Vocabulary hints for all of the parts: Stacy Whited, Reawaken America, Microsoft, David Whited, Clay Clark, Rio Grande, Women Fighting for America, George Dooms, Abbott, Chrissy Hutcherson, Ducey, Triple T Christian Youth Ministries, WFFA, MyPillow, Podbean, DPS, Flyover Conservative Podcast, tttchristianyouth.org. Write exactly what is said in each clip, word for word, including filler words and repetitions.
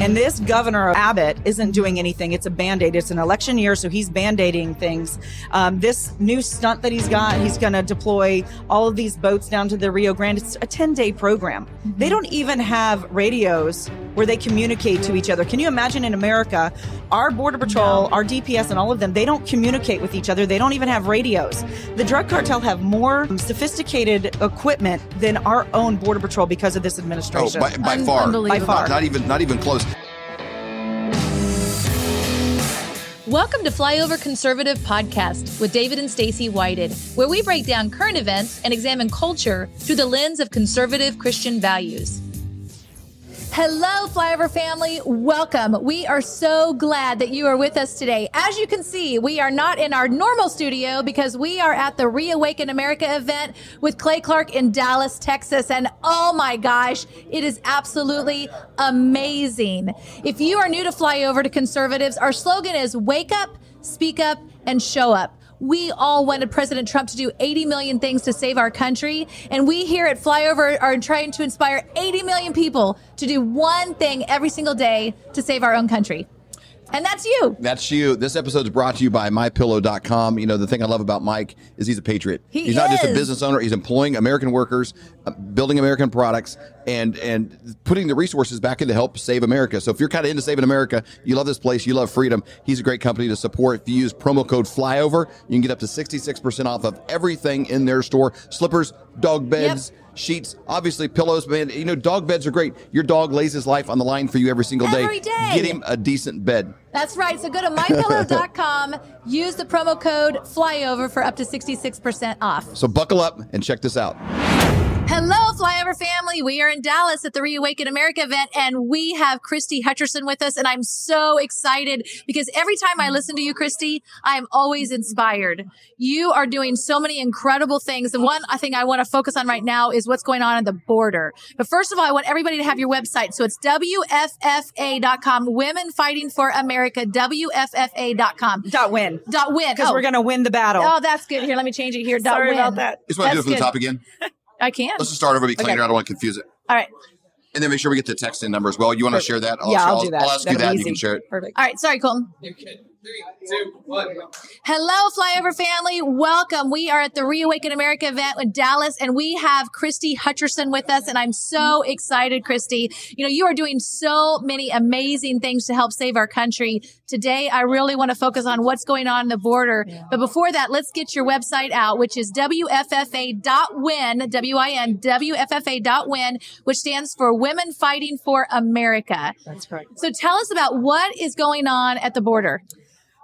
And this governor, Abbott, isn't doing anything. It's a Band-Aid. It's an election year, so he's Band-Aiding things. Um, this new stunt that he's got, he's going to deploy all of these boats down to the Rio Grande. It's a ten-day program. Mm-hmm. They don't even have radios where they communicate to each other. Can you imagine in America, our Border Patrol, no. our D P S, and all of them, they don't communicate with each other. They don't even have radios. The drug cartel have more sophisticated equipment than our own Border Patrol because of this administration. Oh, by, by far. By far. Not, not even, not even close. Welcome to Flyover Conservative Podcast with David and Stacy Whited, where we break down current events and examine culture through the lens of conservative Christian values. Hello, Flyover family. Welcome. We are so glad that you are with us today. As you can see, we are not in our normal studio because we are at the Reawaken America event with Clay Clark in Dallas, Texas. And oh my gosh, it is absolutely amazing. If you are new to Flyover to Conservatives, our slogan is wake up, speak up, and show up. We all wanted President Trump to do eighty million things to save our country. And we here at Flyover are trying to inspire eighty million people to do one thing every single day to save our own country. And that's you. That's you. This episode is brought to you by my pillow dot com. You know, the thing I love about Mike is he's a patriot. He he's is. Not just a business owner. He's employing American workers, uh, building American products, and and putting the resources back in to help save America. So if you're kind of into saving America, you love this place, you love freedom, he's a great company to support. If you use promo code FLYOVER, you can get up to sixty-six percent off of everything in their store. Slippers, dog beds. Yep. Sheets, obviously pillows, man. You know, dog beds are great. Your dog lays his life on the line for you every single day. Every day. Get him a decent bed. That's right. So go to my pillow dot com, use the promo code FLYOVER for up to sixty-six percent off. So buckle up and check this out. Hello, Flyover family. We are in Dallas at the Reawaken America event, and we have Chrissy Hutcherson with us, and I'm so excited because every time I listen to you, Chrissy, I'm always inspired. You are doing so many incredible things. The one I think I want to focus on right now is what's going on at the border. But first of all, I want everybody to have your website. So it's W F F A dot com, Women Fighting for America, W F F A dot com. Dot win. Dot win. Because oh. we're going to win the battle. Oh, that's good. Here, let me change it here. Dot Sorry win. about that. You just want to do it from good. the top again? I can. Let's just start over. Be cleaner. Okay. I don't want to confuse it. All right. And then make sure we get the text in number as well. You want Perfect. to share that? I'll, yeah, I'll, I'll do that. I'll ask That'll you that. You can share it. Perfect. All right. Sorry, Colton. You're good. Three, two, one. Hello, Flyover family. Welcome. We are at the Reawaken America event in Dallas, and we have Chrissy Hutcherson with us, and I'm so excited, Chrissy. You know, you are doing so many amazing things to help save our country. Today, I really want to focus on what's going on in the border. Yeah. But before that, let's get your website out, which is W F F A dot win, W I N, W F F A dot win, which stands for Women Fighting for America. That's right. So tell us about what is going on at the border.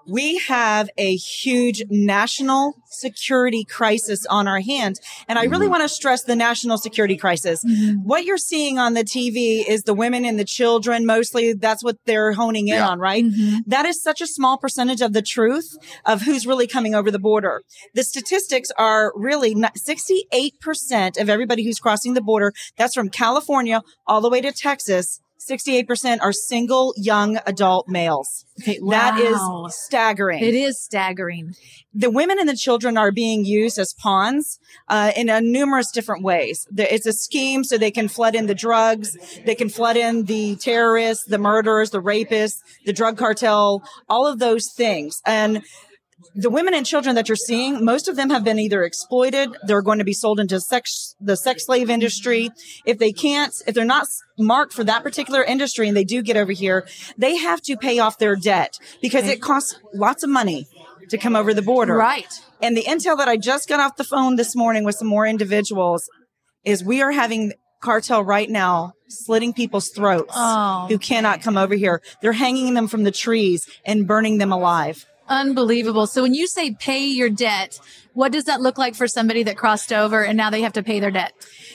We have a huge national security crisis on our hands. And I really want to stress the national security crisis. Mm-hmm. What you're seeing on the T V is the women and the children, mostly. That's what they're honing in yeah. on, right? Mm-hmm. That is such a small percentage of the truth of who's really coming over the border. The statistics are really not, sixty-eight percent of everybody who's crossing the border. That's from California all the way to Texas. sixty-eight percent are single young adult males. Okay, wow. That is staggering. It is staggering. The women and the children are being used as pawns uh, in a numerous different ways. The, it's a scheme so they can flood in the drugs. They can flood in the terrorists, the murderers, the rapists, the drug cartel, all of those things. And the women and children that you're seeing, most of them have been either exploited. They're going to be sold into sex, the sex slave industry. If they can't, if they're not marked for that particular industry and they do get over here, they have to pay off their debt because it costs lots of money to come over the border. Right. And the intel that I just got off the phone this morning with some more individuals is we are having cartel right now slitting people's throats oh. who cannot come over here. They're hanging them from the trees and burning them alive. Unbelievable. So when you say pay your debt, what does that look like for somebody that crossed over and now they have to pay their debt?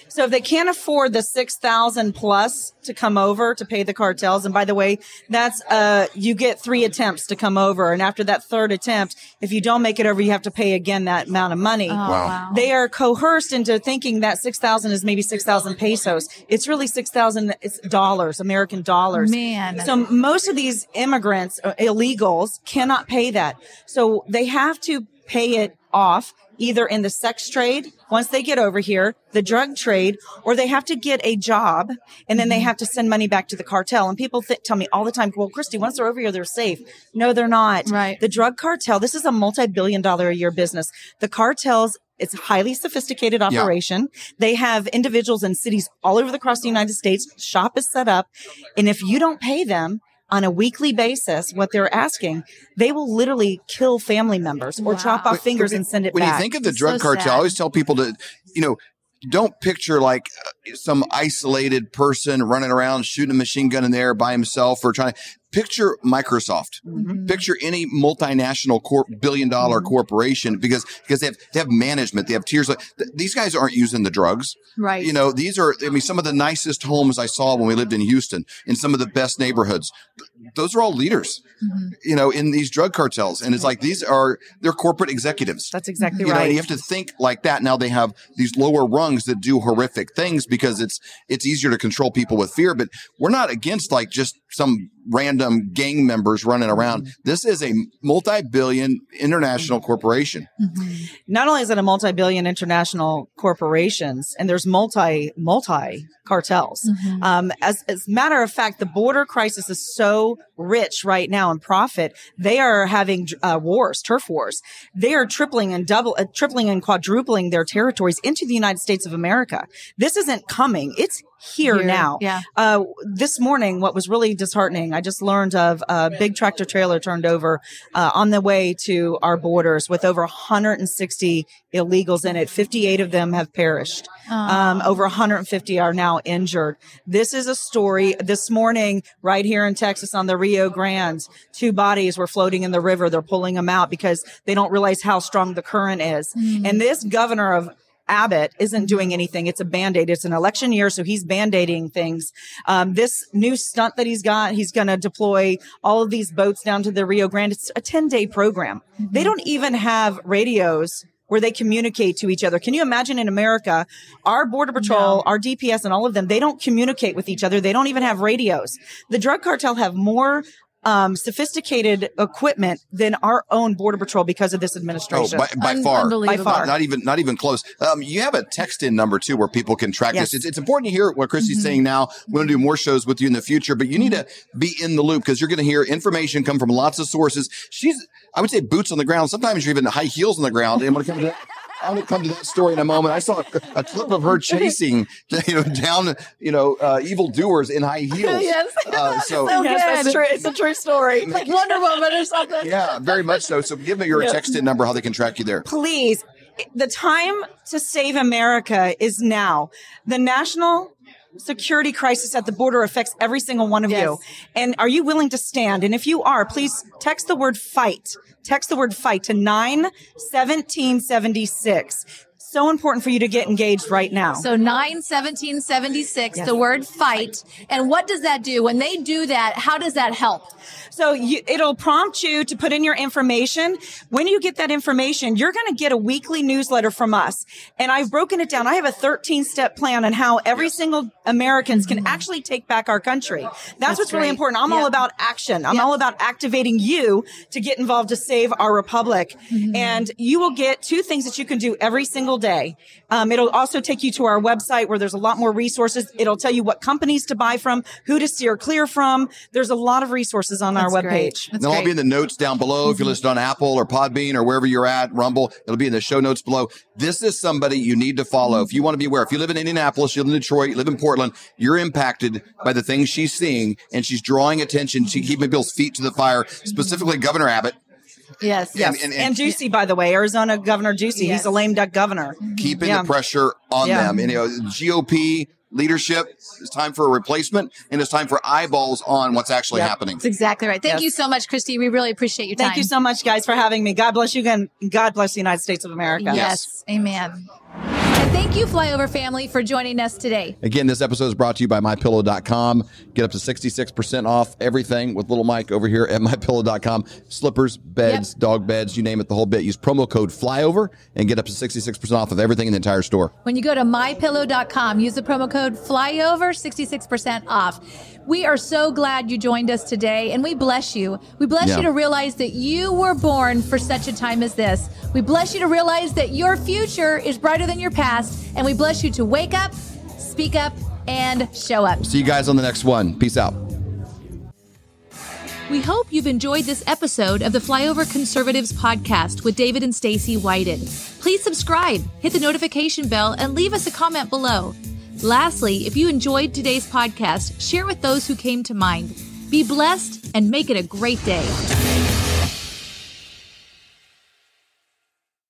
So if they can't afford the six thousand plus to come over to pay the cartels, and by the way, that's, uh, you get three attempts to come over. And after that third attempt, if you don't make it over, you have to pay again that amount of money. Oh, wow. They are coerced into thinking that six thousand is maybe six thousand pesos. It's really six thousand dollars, American dollars. Man. So most of these immigrants, illegals, cannot pay that. So they have to pay it off either in the sex trade once they get over here, the drug trade, or they have to get a job and then they have to send money back to the cartel. And people th- tell me all the time, well, Chrissy, once they're over here, they're safe. No, they're not. Right. The drug cartel, this is a multi-billion dollar a year business. The cartels, it's a highly sophisticated operation. Yeah. They have individuals in cities all over across the United States. Shop is set up. And if you don't pay them on a weekly basis, what they're asking, they will literally kill family members or wow. chop off when, fingers when, and send it when back. When you think of the drug so cartel, sad. I always tell people to, you know, don't picture like some isolated person running around shooting a machine gun in the air by himself or trying to picture Microsoft, mm-hmm. picture any multinational corp, billion dollar mm-hmm. corporation because, because they have, they have management, they have tiers. Like, th- these guys aren't using the drugs, right? You know, these are, I mean, some of the nicest homes I saw when we lived in Houston in some of the best neighborhoods. Th- those are all leaders, mm-hmm. you know, in these drug cartels. And it's like, these are, they're corporate executives. That's exactly you right. Know, and you have to think like that. Now they have these lower rungs that do horrific things because it's, it's easier to control people with fear, but we're not against like just some random gang members running around. Mm-hmm. This is a multi-billion international corporation. Mm-hmm. Not only is it a multi-billion international corporations, and there's multi, multi cartels. Mm-hmm. Um, as, as a matter of fact, the border crisis is so rich right now in profit. They are having uh, wars, turf wars. They are tripling and double, uh, tripling and quadrupling their territories into the United States of America. This isn't coming. It's Here, here now. Yeah. Uh, this morning, what was really disheartening, I just learned of a big tractor trailer turned over uh, on the way to our borders with over one hundred sixty illegals in it. fifty-eight of them have perished. Um, over one hundred fifty are now injured. This is a story. This morning, right here in Texas on the Rio Grande, two bodies were floating in the river. They're pulling them out because they don't realize how strong the current is. Mm-hmm. And this governor of Abbott isn't doing anything. It's a Band-Aid. It's an election year, so he's Band-Aiding things. Um, this new stunt that he's got, he's going to deploy all of these boats down to the Rio Grande. It's a ten-day program. Mm-hmm. They don't even have radios where they communicate to each other. Can you imagine in America, our Border Patrol, no. our D P S, and all of them, they don't communicate with each other. They don't even have radios. The drug cartel have more Um, sophisticated equipment than our own Border Patrol because of this administration. Oh, by, by Un- far. By far. Not, not even not even close. Um, you have a text-in number, too, where people can track yes. this. It's, it's important to hear what Chrissy's mm-hmm. saying now. We're going to do more shows with you in the future, but you need to be in the loop because you're going to hear information come from lots of sources. She's, I would say, boots on the ground. Sometimes you're even high heels on the ground. I'm going to come to that. I'm going to come to that story in a moment. I saw a, a clip of her chasing, you know, down, you know, uh, evildoers in high heels. Yes, uh, so, so yes that's true. It's a true story. Like Wonder Woman or something. Yeah, very much so. So give me your yes. text-in number, how they can track you there. Please. The time to save America is now. The national security crisis at the border affects every single one of yes. you. And are you willing to stand? And if you are, please text the word fight. Text the word fight to nine seventeen seventy-six. So important for you to get engaged right now. So nine seventeen seventy-six, yes. the word fight. And what does that do? When they do that, how does that help? So you, it'll prompt you to put in your information. When you get that information, you're going to get a weekly newsletter from us. And I've broken it down. I have a thirteen-step plan on how every single Americans can mm-hmm. actually take back our country. That's, That's what's great. Really important. I'm yeah. all about action. I'm yeah. all about activating you to get involved to save our republic. Mm-hmm. And you will get two things that you can do every single day. Um, it'll also take you to our website where there's a lot more resources. It'll tell you what companies to buy from, who to steer clear from. There's a lot of resources on That's our webpage. They'll all be in the notes down below. Mm-hmm. If you listen on Apple or Podbean or wherever you're at, Rumble, it'll be in the show notes below. This is somebody you need to follow. If you want to be aware, if you live in Indianapolis, you live in Detroit, you live in Portland, you're impacted by the things she's seeing and she's drawing attention to keeping people's feet to the fire, specifically Governor Abbott. Yes, yes. And, and, and, and Ducey, by the way, Arizona Governor Ducey. Yes. He's a lame duck governor. Keeping yeah. the pressure on yeah. them. And, you know, G O P leadership, it's time for a replacement, and it's time for eyeballs on what's actually yep. happening. That's exactly right. Thank yep. you so much, Chrissy. We really appreciate your time. Thank you so much, guys, for having me. God bless you again. God bless the United States of America. Yes. yes. Amen. Thank you, Flyover family, for joining us today. Again, this episode is brought to you by my pillow dot com. Get up to sixty-six percent off everything with little Mike over here at my pillow dot com. Slippers, beds, yep. dog beds, you name it, the whole bit. Use promo code FLYOVER and get up to sixty-six percent off of everything in the entire store. When you go to my pillow dot com, use the promo code FLYOVER, sixty-six percent off. We are so glad you joined us today, and we bless you. We bless yeah. you to realize that you were born for such a time as this. We bless you to realize that your future is brighter than your past. And we bless you to wake up, speak up, and show up. See you guys on the next one. Peace out. We hope you've enjoyed this episode of the Flyover Conservatives podcast with David and Stacy Whited. Please subscribe, hit the notification bell, and leave us a comment below. Lastly, if you enjoyed today's podcast, share with those who came to mind. Be blessed and make it a great day.